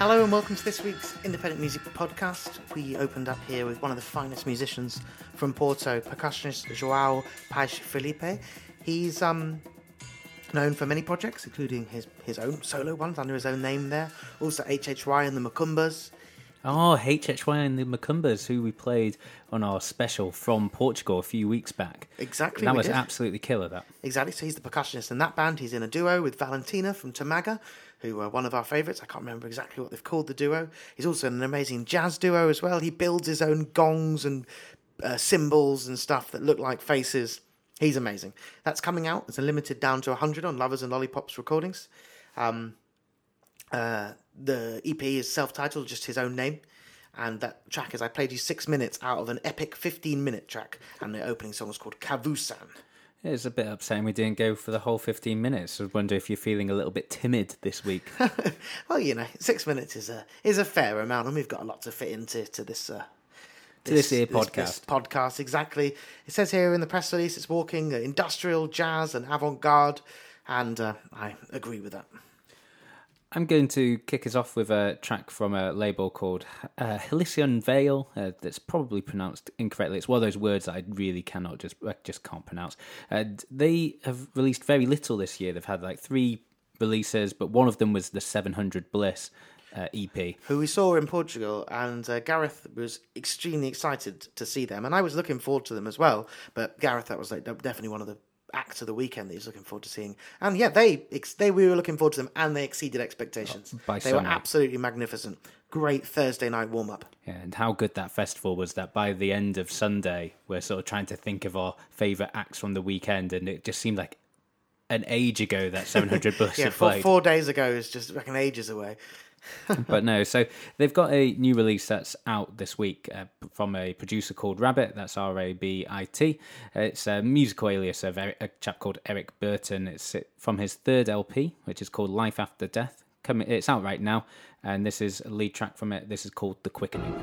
Hello and welcome to this week's Independent Music Podcast. We opened up here with one of the finest musicians from Porto, percussionist Joao Page Felipe. He's known for many projects, including his own solo ones under his own name there. Also HHY and the Macumbas. Oh, HHY and the Macumbas, who we played on our special from Portugal a few weeks back. Exactly. That was absolutely killer, that. Exactly. So he's the percussionist in that band. He's in a duo with Valentina from Tamaga, who are one of our favourites. I can't remember exactly what they've called the duo. He's also in an amazing jazz duo as well. He builds his own gongs and cymbals and stuff that look like faces. He's amazing. That's coming out. It's a limited down to 100 on Lovers and Lollipops recordings. The EP is self-titled, just his own name, and that track is, I played you 6 minutes out of an epic 15-minute track, and the opening song is called Kavusan. It's a bit upsetting we didn't go for the whole 15 minutes. I wonder if you're feeling a little bit timid this week. Well, you know, 6 minutes is a fair amount, and we've got a lot to fit into this podcast, exactly. It says here in the press release it's walking industrial, jazz, and avant-garde, and I agree with that. I'm going to kick us off with a track from a label called Halcyon Veil, that's probably pronounced incorrectly. It's one of those words I really can't pronounce. They have released very little this year. They've had like 3 releases, but one of them was the 700 Bliss EP. Who we saw in Portugal, and Gareth was extremely excited to see them, and I was looking forward to them as well, but Gareth, that was like definitely one of the acts of the weekend that he's looking forward to seeing, and yeah, we were looking forward to them, and they exceeded expectations. Were absolutely magnificent. Great Thursday night warm up. Yeah, and how good that festival was. That by the end of Sunday, we're sort of trying to think of our favourite acts from the weekend, and it just seemed like an age ago that 700 Bliss had played. 4 days ago is just like an ages away. But no, so they've got a new release that's out this week from a producer called Rabbit, that's Rabit. It's a musical alias of a chap called Eric Burton. It's from his 3rd LP, which is called Life After Death. It's out right now, and this is a lead track from it. This is called The Quickening.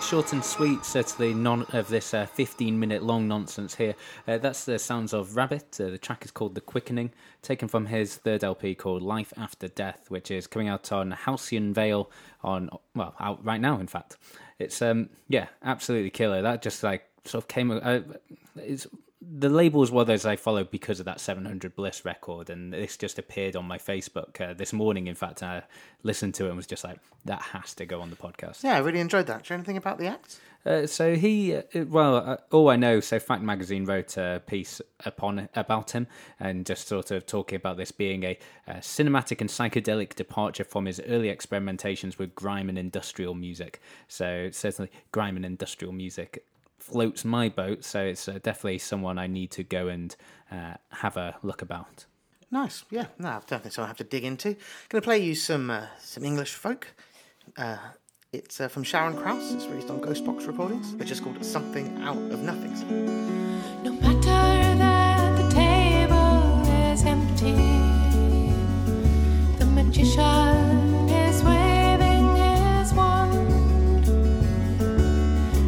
Short and sweet, certainly none of this 15-minute long nonsense here. That's the sounds of Rabbit. The track is called The Quickening, taken from his 3rd LP called Life After Death, which is coming out on Halcyon Veil out right now, in fact. It's, absolutely killer. That just, sort of came... The label is one of those I followed because of that 700 Bliss record, and this just appeared on my Facebook this morning, in fact, and I listened to it and was just like, that has to go on the podcast. Yeah, I really enjoyed that. Do you know anything about the act? So Fact Magazine wrote a piece about him, and just sort of talking about this being a cinematic and psychedelic departure from his early experimentations with grime and industrial music. So certainly grime and industrial music floats my boat, so it's definitely someone I need to go and have a look about. Nice, yeah, no, definitely someone I have to dig into. Going to play you some English folk, It's from Sharon Krauss. It's released on Ghostbox Recordings. It's just called Something Out of Nothings. No matter that the table is empty, the magician is waving his wand,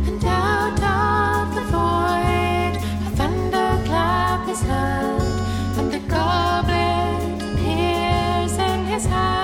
and out of the void a thunderclap is heard, and the goblet appears in his hand.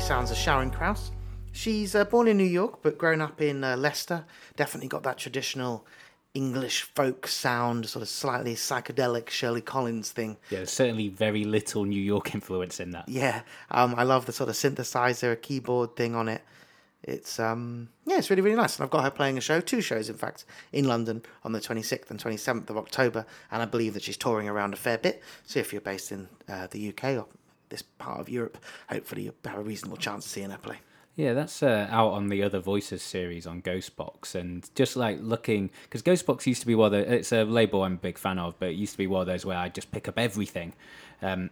Sounds of Sharon Krauss. She's born in New York but grown up in Leicester. Definitely got that traditional English folk sound, sort of slightly psychedelic Shirley Collins thing. Yeah, there's certainly very little New York influence in that. Yeah, I love the sort of synthesizer, keyboard thing on it. It's it's really, really nice. And I've got her playing a show, two shows in fact, in London on the 26th and 27th of October. And I believe that she's touring around a fair bit. So if you're based in the UK or this part of Europe, hopefully you'll have a reasonable chance of seeing her play. Yeah, that's out on the Other Voices series on Ghostbox, and just like looking, because Ghostbox used to be one of those, it's a label I'm a big fan of, but it used to be one of those where I just pick up everything. But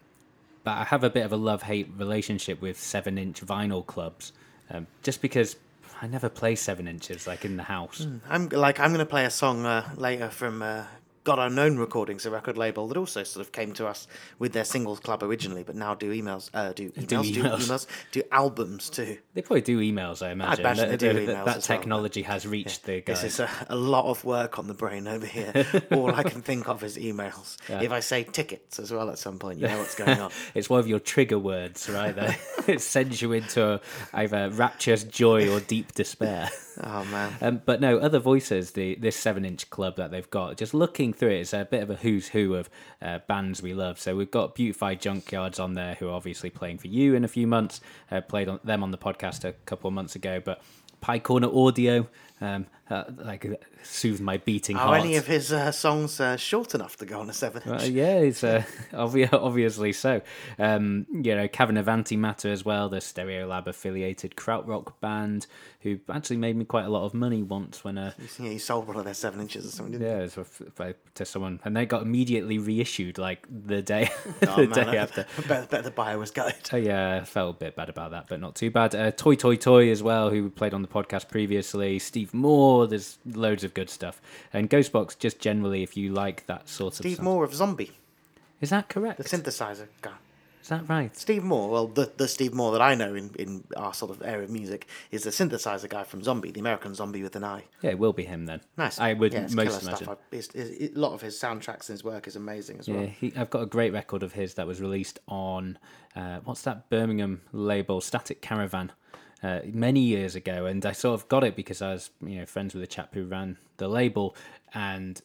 I have a bit of a love-hate relationship with 7-inch vinyl clubs, just because I never play 7 inches like in the house. I'm going to play a song later from God Unknown Recordings, a record label that also sort of came to us with their singles club originally, but now do albums too. They probably do emails, I imagine. That technology has reached the guys. This is a lot of work on the brain over here. All I can think of is emails. Yeah. If I say tickets as well at some point, you know what's going on. It's one of your trigger words, right there. It sends you into either rapturous joy or deep despair. Oh, man. But no, Other Voices, this 7-inch club that they've got, just looking through it, it's a bit of a who's who of bands we love. So we've got Beautify Junkyards on there, who are obviously playing for you in a few months. Played them on the podcast a couple of months ago, but Pie Corner Audio, soothe my beating heart. Are any of his songs short enough to go on a 7-inch? Well, yeah, it's obviously so. Cavan Avanti Matter as well, the Stereolab affiliated krautrock band, who actually made me quite a lot of money once when you sold one of their 7-inches or something, didn't you? Yeah, to someone, and they got immediately reissued like the day, day after. I bet the buyer was gutted. Yeah, I felt a bit bad about that, but not too bad. Toy Toy Toy as well, who played on the podcast previously. Steve Moore, there's loads of good stuff. And Ghostbox, just generally, if you like that sort of stuff. Steve Moore of Zombie. Is that correct? The synthesizer guy. Is that right? Steve Moore, well, the Steve Moore that I know in our sort of era of music is the synthesizer guy from Zombie, the American Zombie with an eye. Yeah, it will be him then. Nice. I would most imagine. A lot of his soundtracks and his work is amazing as well. Yeah, I've got a great record of his that was released on, what's that Birmingham label, Static Caravan. Many years ago, and I sort of got it because I was, friends with a chap who ran the label, and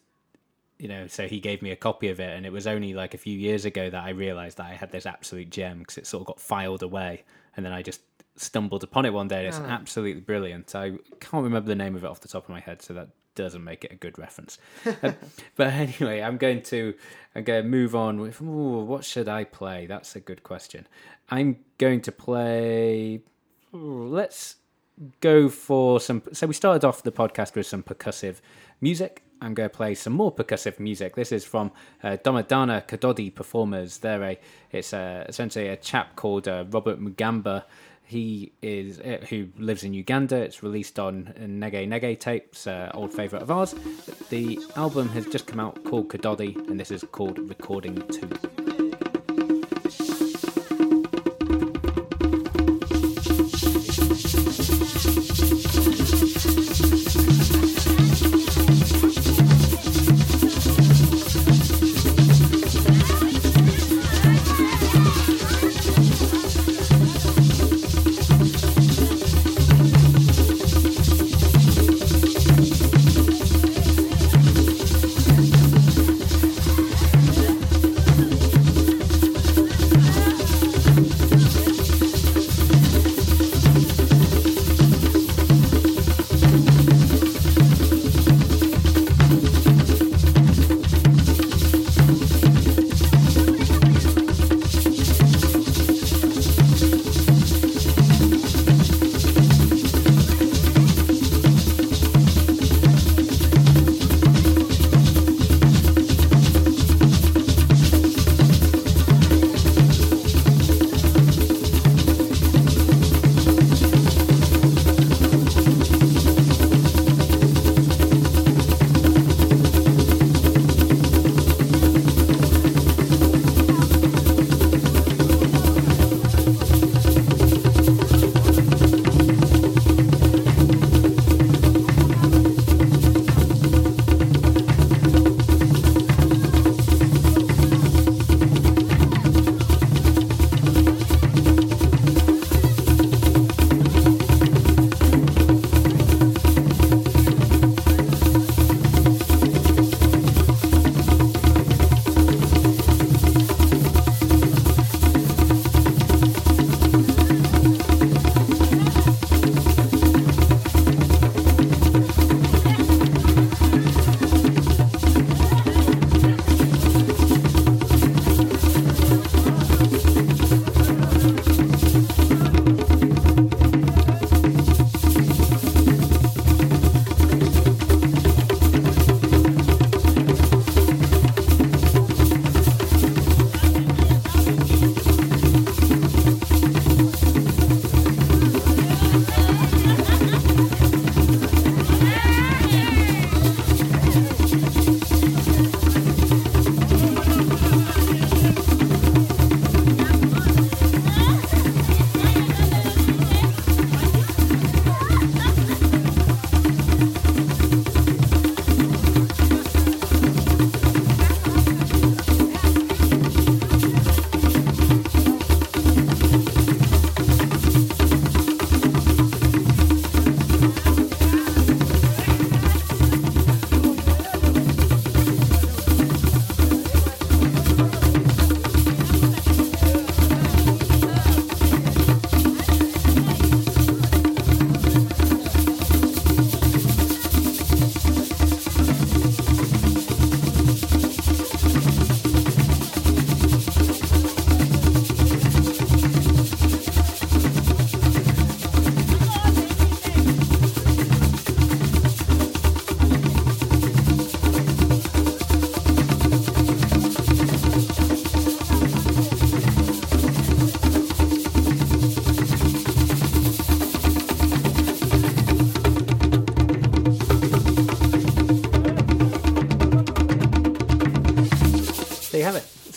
so he gave me a copy of it, and it was only like a few years ago that I realised that I had this absolute gem, because it sort of got filed away, and then I just stumbled upon it one day, and it's absolutely brilliant. I can't remember the name of it off the top of my head, so that doesn't make it a good reference. But anyway, I'm going to move on with. Ooh, what should I play? That's a good question. I'm going to play. Let's go for some... So we started off the podcast with some percussive music. I'm going to play some more percussive music. This is from Domadana Kadodi performers. It's essentially a chap called Robert Mugamba. He is who lives in Uganda. It's released on Nyege Nyege Tapes, old favourite of ours. The album has just come out called Kadodi, and this is called Recording 2.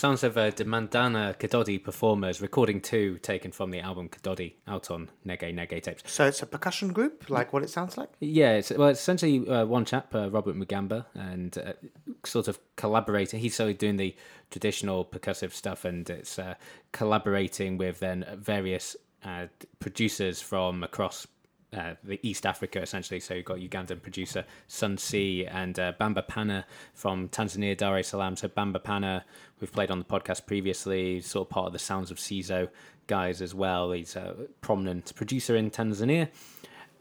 Sounds of Domadana Kadodi performers, recording 2 taken from the album Kadodi, out on Nyege Nyege Tapes. So it's a percussion group, like what it sounds like? Yeah, it's essentially one chap, Robert Mugamba, and sort of collaborating. He's sort of doing the traditional percussive stuff, and it's collaborating with then various producers from across the East Africa, essentially. So you've got Ugandan producer Sunsi and Bamba Pana from Tanzania, Dar es Salaam. So Bamba Pana, we've played on the podcast previously, sort of part of the Sounds of Sizo guys as well. He's a prominent producer in Tanzania.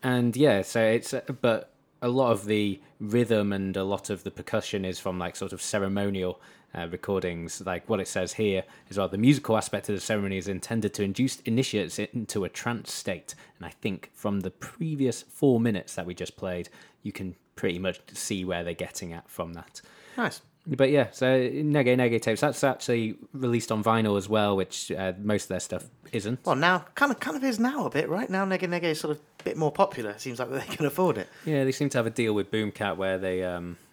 And yeah, so it's, but a lot of the rhythm and a lot of the percussion is from like sort of ceremonial recordings. Like what it says here is, well, the musical aspect of the ceremony is intended to induce initiates into a trance state. And I think from the previous 4 minutes that we just played, you can pretty much see where they're getting at from that. Nice. But yeah, so Nyege Nyege Tapes, that's actually released on vinyl as well, which most of their stuff isn't. Well, now, kind of is now a bit, right? Now Nyege Nyege is sort of a bit more popular. It seems like they can afford it. Yeah, they seem to have a deal with Boomkat where they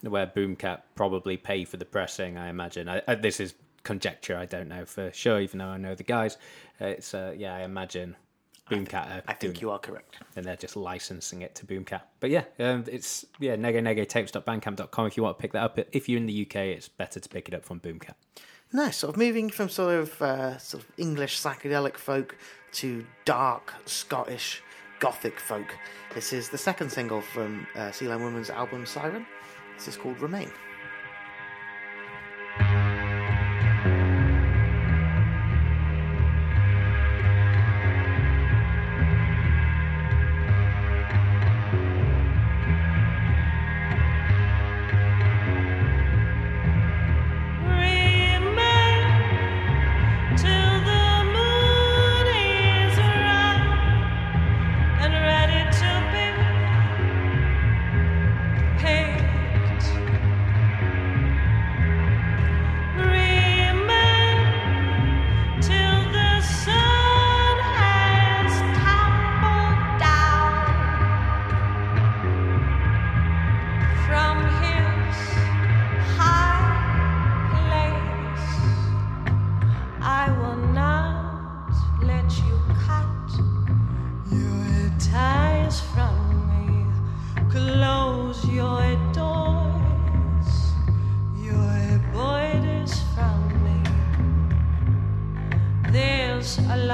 where Boomkat probably pay for the pressing, I imagine. This is conjecture, I don't know for sure, even though I know the guys. It's yeah, I imagine Boomkat. I think you are correct. And they're just licensing it to Boomkat. But yeah, it's yeah, negenegetapes.bandcamp.com if you want to pick that up. If you're in the UK, it's better to pick it up from Boomkat. Nice. Sort of moving from sort of English psychedelic folk to dark Scottish gothic folk. This is the second single from Sea Line Woman's album Siren. This is called Remain. I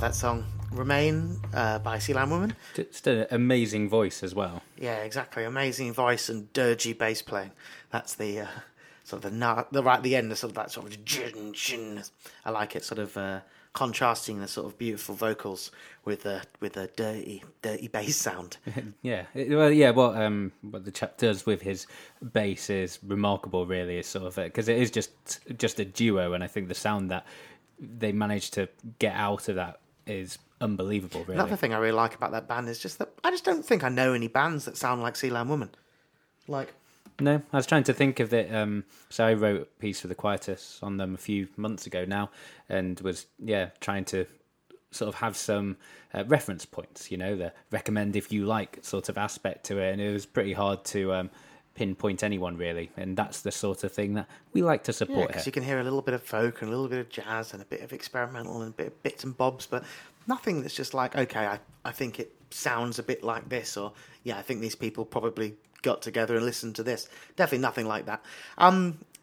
love that song. Remain by Sea Line Woman. Just an amazing voice as well. Yeah, exactly. Amazing voice and dirgy bass playing. That's the sort of the right at the end, the sort of that sort of I like it, sort of contrasting the sort of beautiful vocals with a dirty bass sound. Yeah, well, yeah. What the chap does with his bass is remarkable, really. Is sort of because it is just a duo, and I think the sound that they managed to get out of that is unbelievable, really. Another thing I really like about that band is just that I just don't think I know any bands that sound like Sea Line Woman. Like, no, I was trying to think of it. So I wrote a piece for the Quietus on them a few months ago now, and was trying to sort of have some reference points, you know, the recommend if you like sort of aspect to it, and it was pretty hard to pinpoint anyone really, and that's the sort of thing that we like to support. Yeah, because you can hear a little bit of folk and a little bit of jazz and a bit of experimental and a bit of bits and bobs, but nothing that's just like, okay, I think it sounds a bit like this, or I think these people probably got together and listened to this. Definitely nothing like that.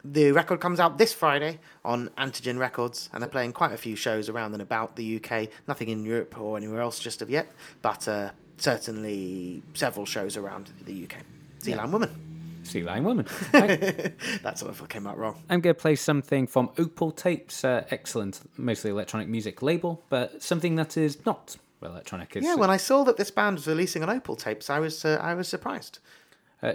The record comes out this Friday on Antigen Records, and they're playing quite a few shows around and about the UK. Nothing in Europe or anywhere else just of yet, but certainly several shows around the UK. Sea Line Woman. Sea Line Woman. That sort of came out wrong. I'm going to play something from Opal Tapes, excellent, mostly electronic music label, but something that is not electronic. Yeah, when I saw that this band was releasing on Opal Tapes, I was surprised.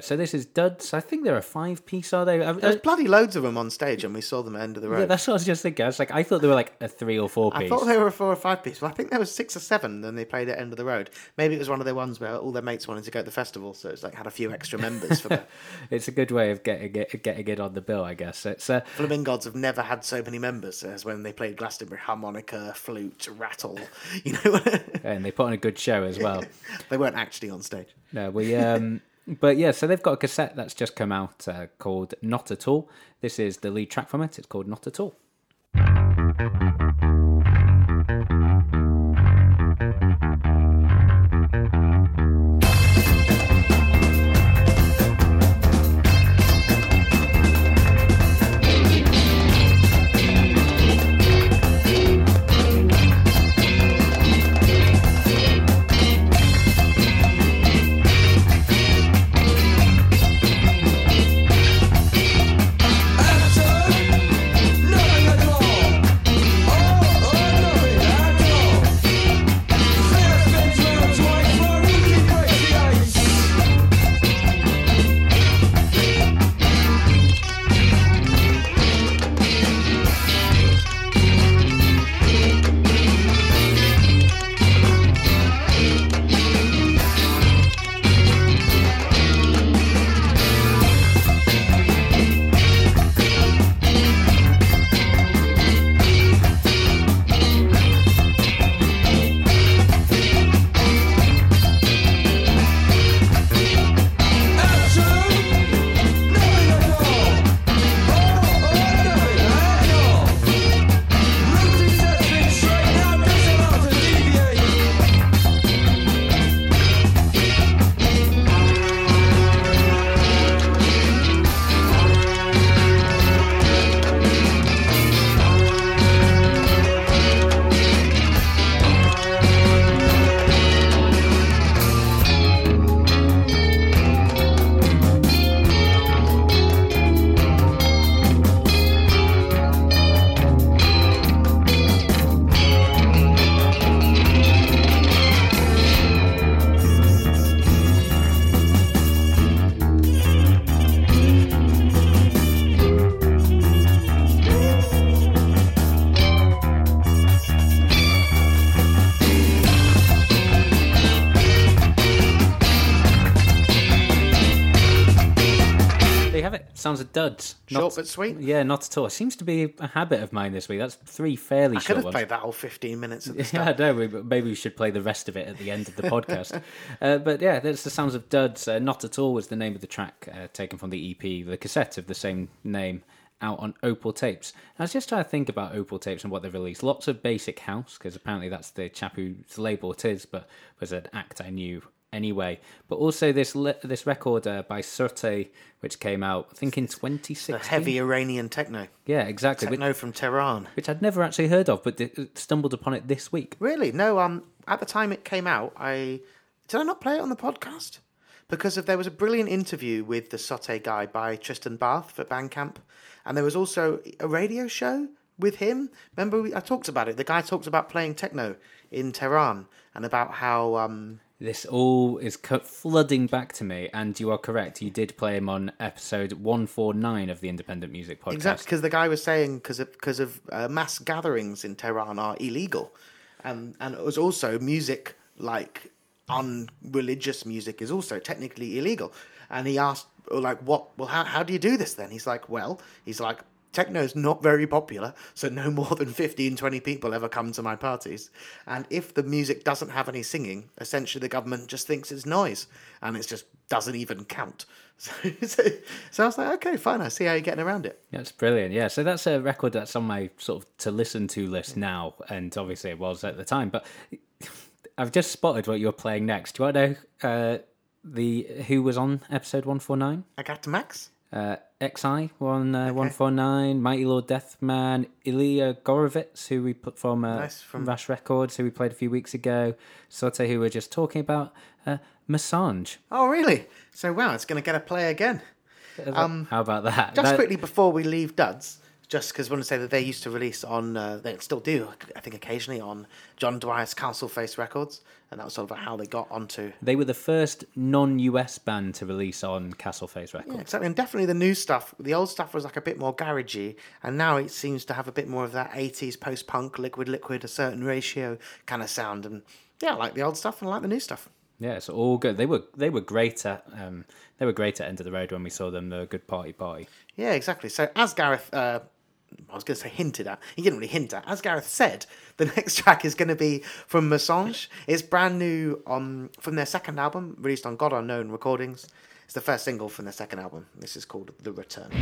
So this is Duds. I think there are 5-piece, are they? There's bloody loads of them on stage, and we saw them at End of the Road. Yeah, that's what I was just thinking. I thought they were like a 3 or 4-piece. I thought they were a 4 or 5-piece. Well, I think there was 6 or 7 then they played at End of the Road. Maybe it was one of the ones where all their mates wanted to go to the festival, so it's like had a few extra members for that. It's a good way of getting it on the bill, I guess. It's Flamingods have never had so many members as when they played Glastonbury. Harmonica, flute, rattle, you know. And they put on a good show as well. They weren't actually on stage. No, we... But yeah, so they've got a cassette that's just come out called Not At All. This is the lead track from it. It's called Not At All. Sounds a Duds. Short but sweet. Yeah, Not At All. It seems to be a habit of mine this week. That's 3 fairly short ones. I could have played that all 15 minutes at the start. Yeah, I know, but maybe we should play the rest of it at the end of the podcast. But yeah, that's the sounds of Duds. Not At All was the name of the track taken from the EP, the cassette of the same name, out on Opal Tapes. And I was just trying to think about Opal Tapes and what they've released. Lots of basic house, because apparently that's the chap whose label it is, but was an act I knew anyway. But also this record by Sote, which came out, I think, in 2016. The heavy Iranian techno. Yeah, exactly. Techno from Tehran. Which I'd never actually heard of, but stumbled upon it this week. Really? No, at the time it came out, did I not play it on the podcast? Because there was a brilliant interview with the Sote guy by Tristan Barth for Bandcamp, and there was also a radio show with him. Remember, I talked about it. The guy talks about playing techno in Tehran and about how... This all is flooding back to me, and you are correct. You did play him on episode 149 of the Independent Music Podcast. Exactly, because the guy was saying because mass gatherings in Tehran are illegal, and it was also music like... unreligious music is also technically illegal. And he asked, how do you do this then? He's like, techno's not very popular, so no more than 15, 20 people ever come to my parties. And if the music doesn't have any singing, essentially the government just thinks it's noise, and it just doesn't even count. So I was like, okay, fine, I see how you're getting around it. That's brilliant, yeah. So that's a record that's on my sort of to-listen-to list now, and obviously it was at the time, but... I've just spotted what you're playing next. Do you want to know who was on episode 149? Agatomax? XI, 149, Mighty Lord Deathman, Ilya Gorovitz, who we put from Rash Records, who we played a few weeks ago, Sote, who we were just talking about, Mésange. Oh, really? So, wow, it's going to get a play again. How about that? Just quickly before we leave Duds... Just because I want to say that they used to release on, they still do, I think occasionally, on John Dwyer's Castle Face Records, and that was sort of how they got onto... They were the first non-US band to release on Castle Face Records. Yeah, exactly, and definitely the new stuff. The old stuff was like a bit more garagey, and now it seems to have a bit more of that 80s post-punk, liquid, a certain ratio kind of sound. And yeah, I like the old stuff and I like the new stuff. Yeah, it's all good. They were great at End of the Road when we saw them. They were a good party. Yeah, exactly. So as Gareth... I was going to say hinted at. He didn't really hint at. As Gareth said, the next track is going to be from Mésange. It's brand new from their second album, released on God Unknown Recordings. It's the first single from their second album. This is called The Return.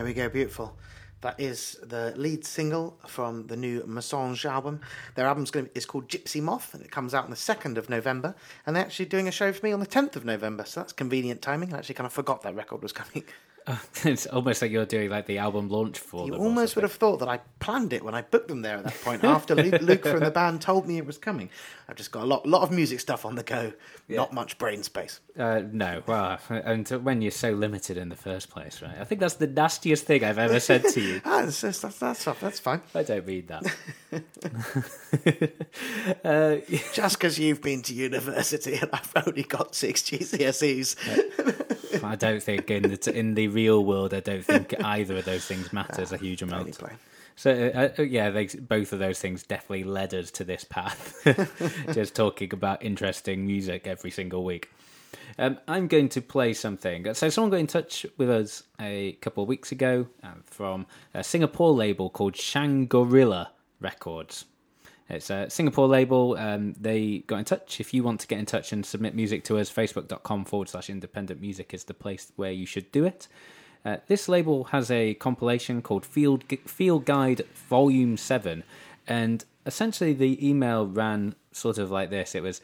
There we go, beautiful. That is the lead single from the new Mésange album. Their album's is called Gypsy Moth, and it comes out on the 2nd of November. And they're actually doing a show for me on the 10th of November, so that's convenient timing. I actually kind of forgot that record was coming. Oh, it's almost like you're doing like the album launch for them. You almost would have thought that I planned it when I booked them there at that point, after Luke from the band told me it was coming. I've just got a lot of music stuff on the go, yeah. Not much brain space. No, well, and when you're so limited in the first place, right? I think that's the nastiest thing I've ever said to you. That's fine. I don't mean that. Just because you've been to university and I've only got 6 GCSEs. I don't think in the real world, I don't think either of those things matters a huge amount. So, both of those things definitely led us to this path. Just talking about interesting music every single week. I'm going to play something. So someone got in touch with us a couple of weeks ago from a Singapore label called Shangorilla Records. It's a Singapore label. They got in touch. If you want to get in touch and submit music to us, facebook.com/independentmusic is the place where you should do it. This label has a compilation called Field Guide Volume 7. And essentially the email ran sort of like this. It was,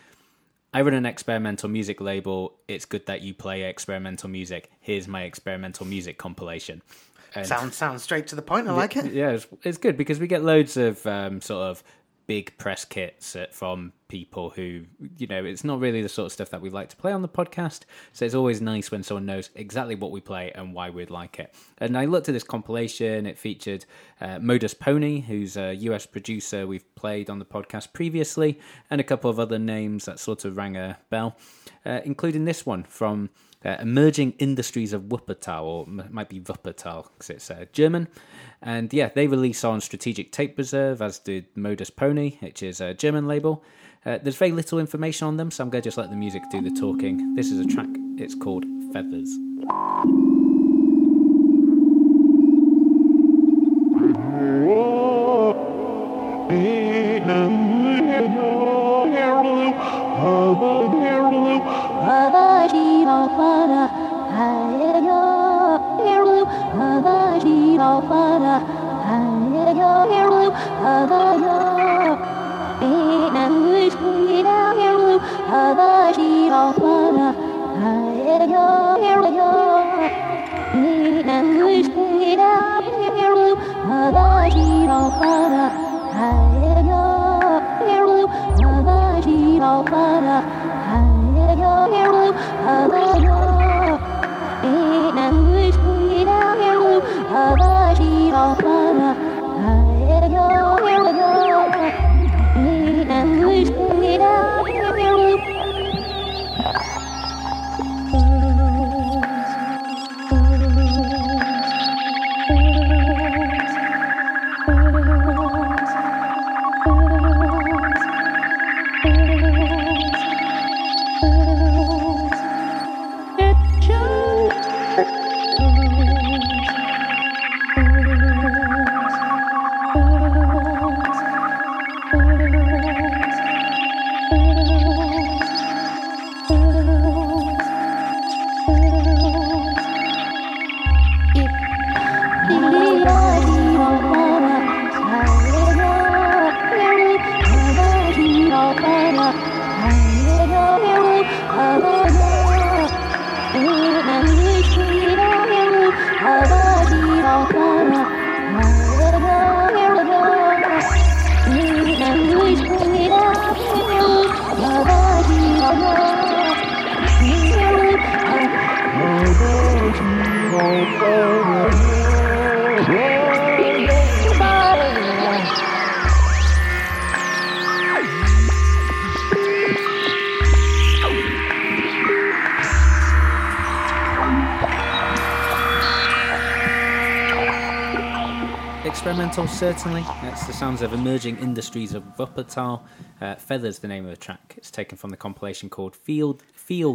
I run an experimental music label. It's good that you play experimental music. Here's my experimental music compilation. Sounds straight to the point. I like it. Yeah, it's good because we get loads of sort of big press kits from people who, you know, it's not really the sort of stuff that we like to play on the podcast. So it's always nice when someone knows exactly what we play and why we'd like it. And I looked at this compilation. It featured Modus Pony, who's a US producer we've played on the podcast previously, and a couple of other names that sort of rang a bell, including this one from Emerging Industries of Wuppertal, or might be Wuppertal because it's German. And yeah, they release on Strategic Tape Reserve, as did Modus Pony, which is a German label. There's very little information on them, so I'm going to just let the music do the talking. This is a track, it's called Feathers. Experimental, certainly. That's the sounds of Emerging Industries of Wuppertal. Feathers, the name of the track. It's taken from the compilation called Field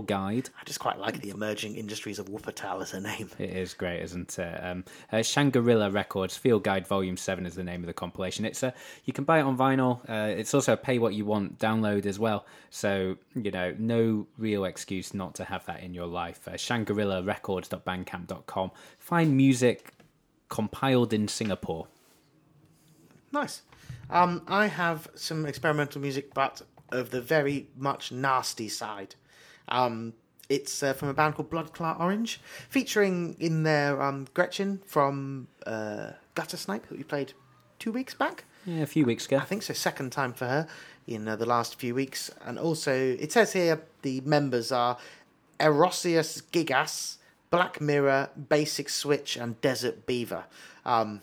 Guide. I just quite like the Emerging Industries of Wuppertal as a name. It is great, isn't it? Shangorilla Records, Field Guide Volume 7 is the name of the compilation. It's you can buy it on vinyl. It's also a pay what you want download as well. So, you know, no real excuse not to have that in your life. Shangorillarecords.bandcamp.com. Find music compiled in Singapore. Nice. I have some experimental music, but of the very much nasty side. It's from a band called Blood Clot Orange, featuring in there Gretchen from Gutter Snipe, who we played 2 weeks back. Yeah, a few weeks ago. I think so, second time for her in the last few weeks. And also, it says here the members are Erosius Gigas, Black Mirror, Basic Switch, and Desert Beaver. I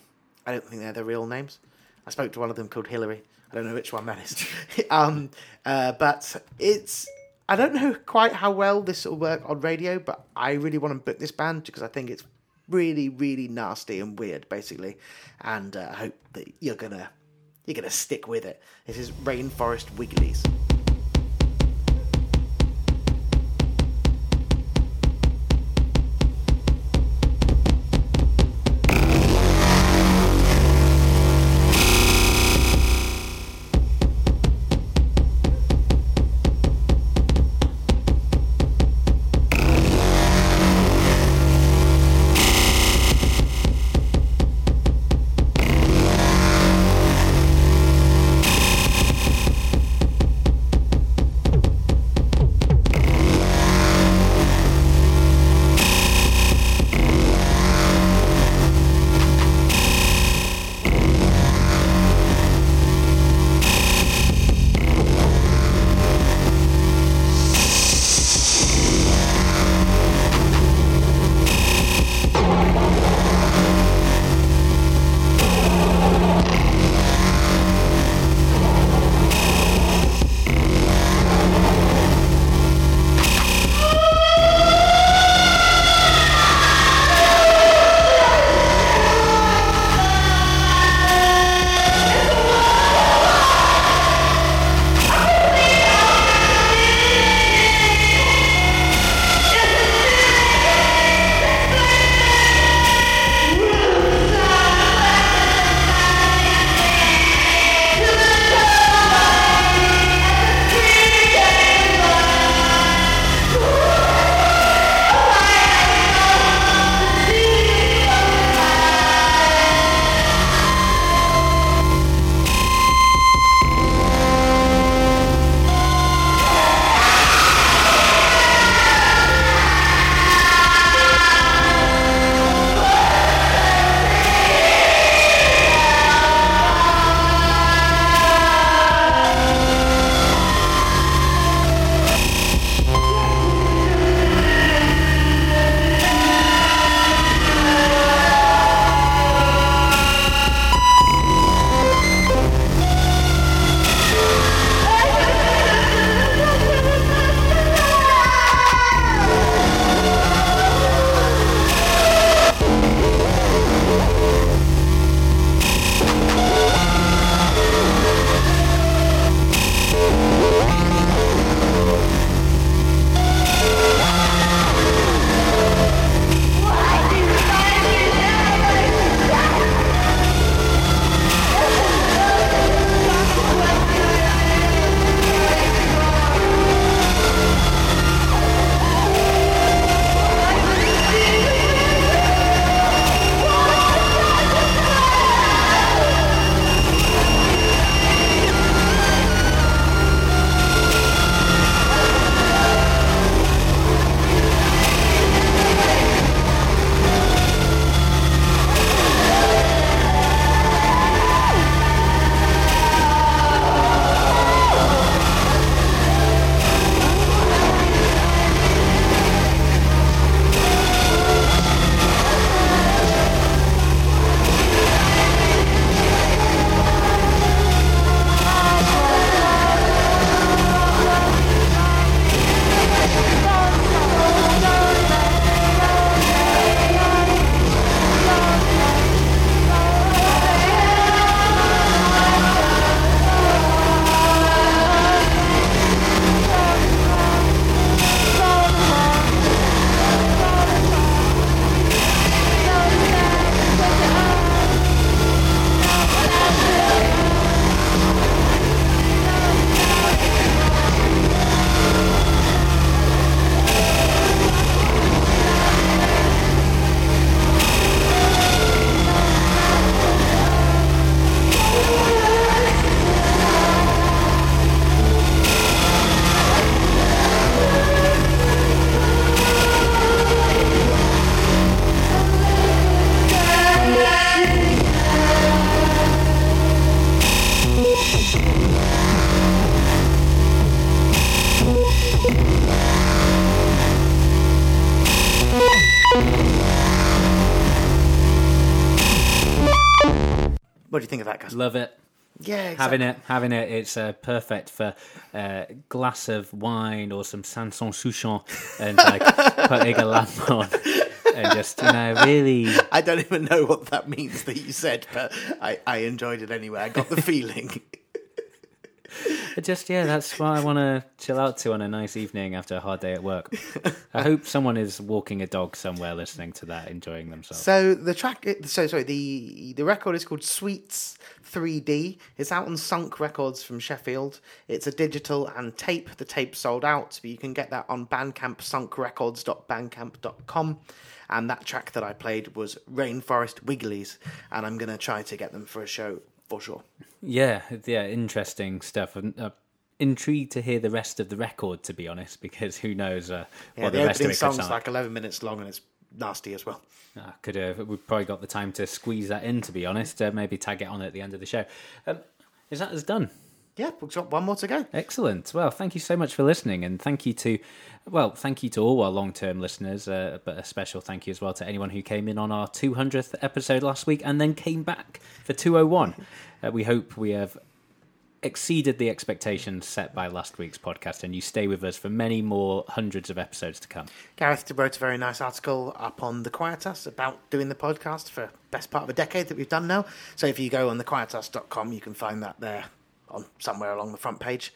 don't think they're their real names. I spoke to one of them called Hillary. I don't know which one that is. But it's... I don't know quite how well this will work on radio, but I really want to book this band because I think it's really, really nasty and weird, basically. And I hope that you're gonna stick with it. This is Rainforest Wigglies. What do you think of that, Castle? Love it. Yeah, exactly. Having it, it's perfect for a glass of wine or some Sanson Souchon and like putting a lamp on and just, really... I don't even know what that means that you said, but I enjoyed it anyway. I got the feeling. Just, that's what I want to chill out to on a nice evening after a hard day at work. I hope someone is walking a dog somewhere listening to that, enjoying themselves. So the track, the record is called Sweets 3D. It's out on Sunk Records from Sheffield. It's a digital and tape. The tape sold out, but you can get that on Bandcamp, sunkrecords.bandcamp.com. And that track that I played was Rainforest Wigglies, and I'm going to try to get them for a show. For sure. Yeah, interesting stuff. I'm intrigued to hear the rest of the record, to be honest, because who knows what the rest of it sounds like. 11 minutes long, and it's nasty as well. We've probably got the time to squeeze that in, to be honest. Maybe tag it on at the end of the show. Is that us done? Yeah, we've got one more to go. Excellent. Well, thank you so much for listening, and thank you to all our long-term listeners, but a special thank you as well to anyone who came in on our 200th episode last week and then came back for 201. We hope we have exceeded the expectations set by last week's podcast, and you stay with us for many more hundreds of episodes to come. Gareth wrote a very nice article up on The Quietas about doing the podcast for best part of a decade that we've done now. So if you go on thequietas.com, you can find that there. On somewhere along the front page.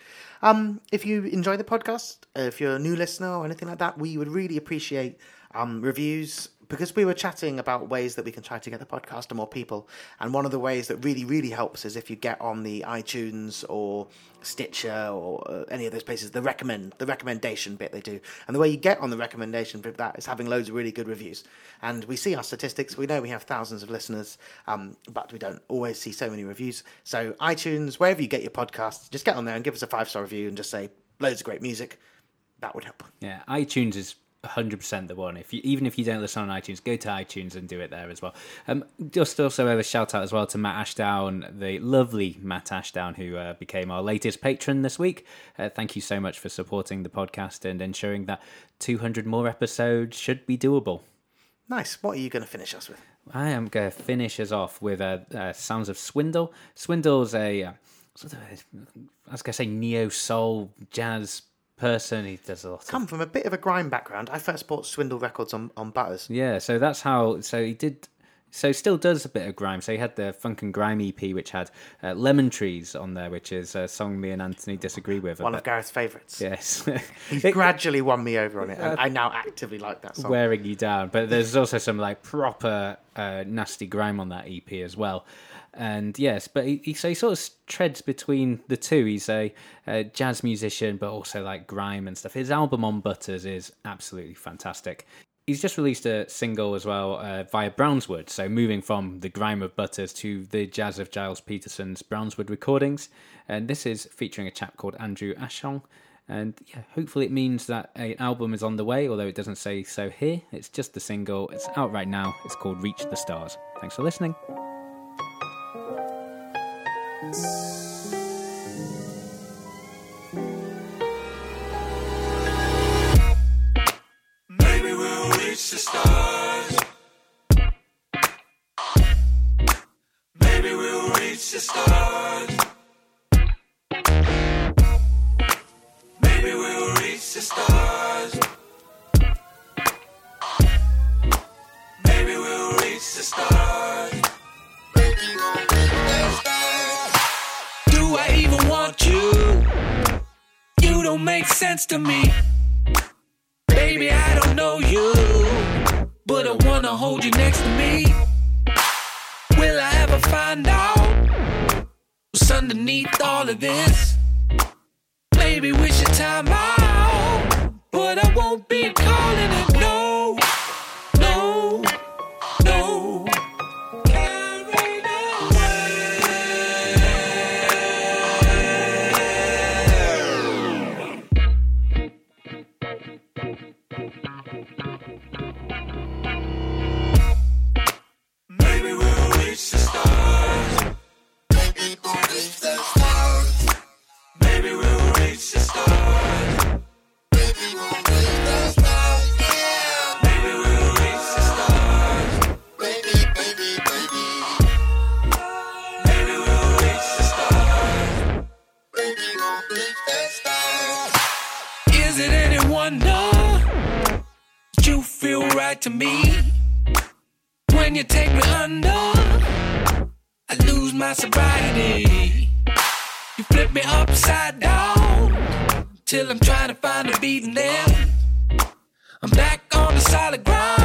If you enjoy the podcast, if you're a new listener or anything like that, we would really appreciate reviews, because we were chatting about ways that we can try to get the podcast to more people. And one of the ways that really, really helps is if you get on the iTunes or Stitcher or any of those places, the recommendation bit they do. And the way you get on the recommendation bit of that is having loads of really good reviews. And we see our statistics. We know we have thousands of listeners, but we don't always see so many reviews. So iTunes, wherever you get your podcasts, just get on there and give us a 5-star review and just say loads of great music. That would help. Yeah, iTunes is 100% the one. Even if you don't listen on iTunes, go to iTunes and do it there as well. Just also have a shout out as well to Matt Ashdown, the lovely Matt Ashdown, who became our latest patron this week. Thank you so much for supporting the podcast and ensuring that 200 more episodes should be doable. Nice. What are you going to finish us with? I am going to finish us off with Sounds of Swindle. Swindle's a I was going to say neo soul jazz person. He does a lot. Come from a bit of a grime background. I first bought Swindle Records on Butters. Yeah, so that's how. So he did. So he still does a bit of grime. So he had the Funk and Grime EP, which had Lemon Trees on there, which is a song me and Anthony disagree with. One of Gareth's favourites. Yes, he gradually won me over on it, and I now actively like that song. Wearing You Down, but there's also some like proper nasty grime on that EP as well. And yes, but he sort of treads between the two. He's a jazz musician, but also like grime and stuff. His album on Butters is absolutely fantastic. He's just released a single as well via Brownswood. So moving from the grime of Butters to the jazz of Giles Peterson's Brownswood recordings. And this is featuring a chap called Andrew Ashong. And yeah, hopefully it means that an album is on the way, although it doesn't say so here. It's just the single. It's out right now. It's called Reach the Stars. Thanks for listening. Maybe we'll reach the stars. Maybe we'll reach the stars. Maybe we'll reach the stars. Maybe we'll reach the stars. You don't make sense to me. Baby, I don't know you, but I wanna hold you next to me. Will I ever find out what's underneath all of this? Maybe we should time out, but I won't be calling it. No, no, no. Maybe we'll reach the stars. Maybe we'll reach the stars. wonder, you feel right to me. When you take me under, I lose my sobriety. You flip me upside down till I'm trying to find a beating there. I'm back on the solid ground.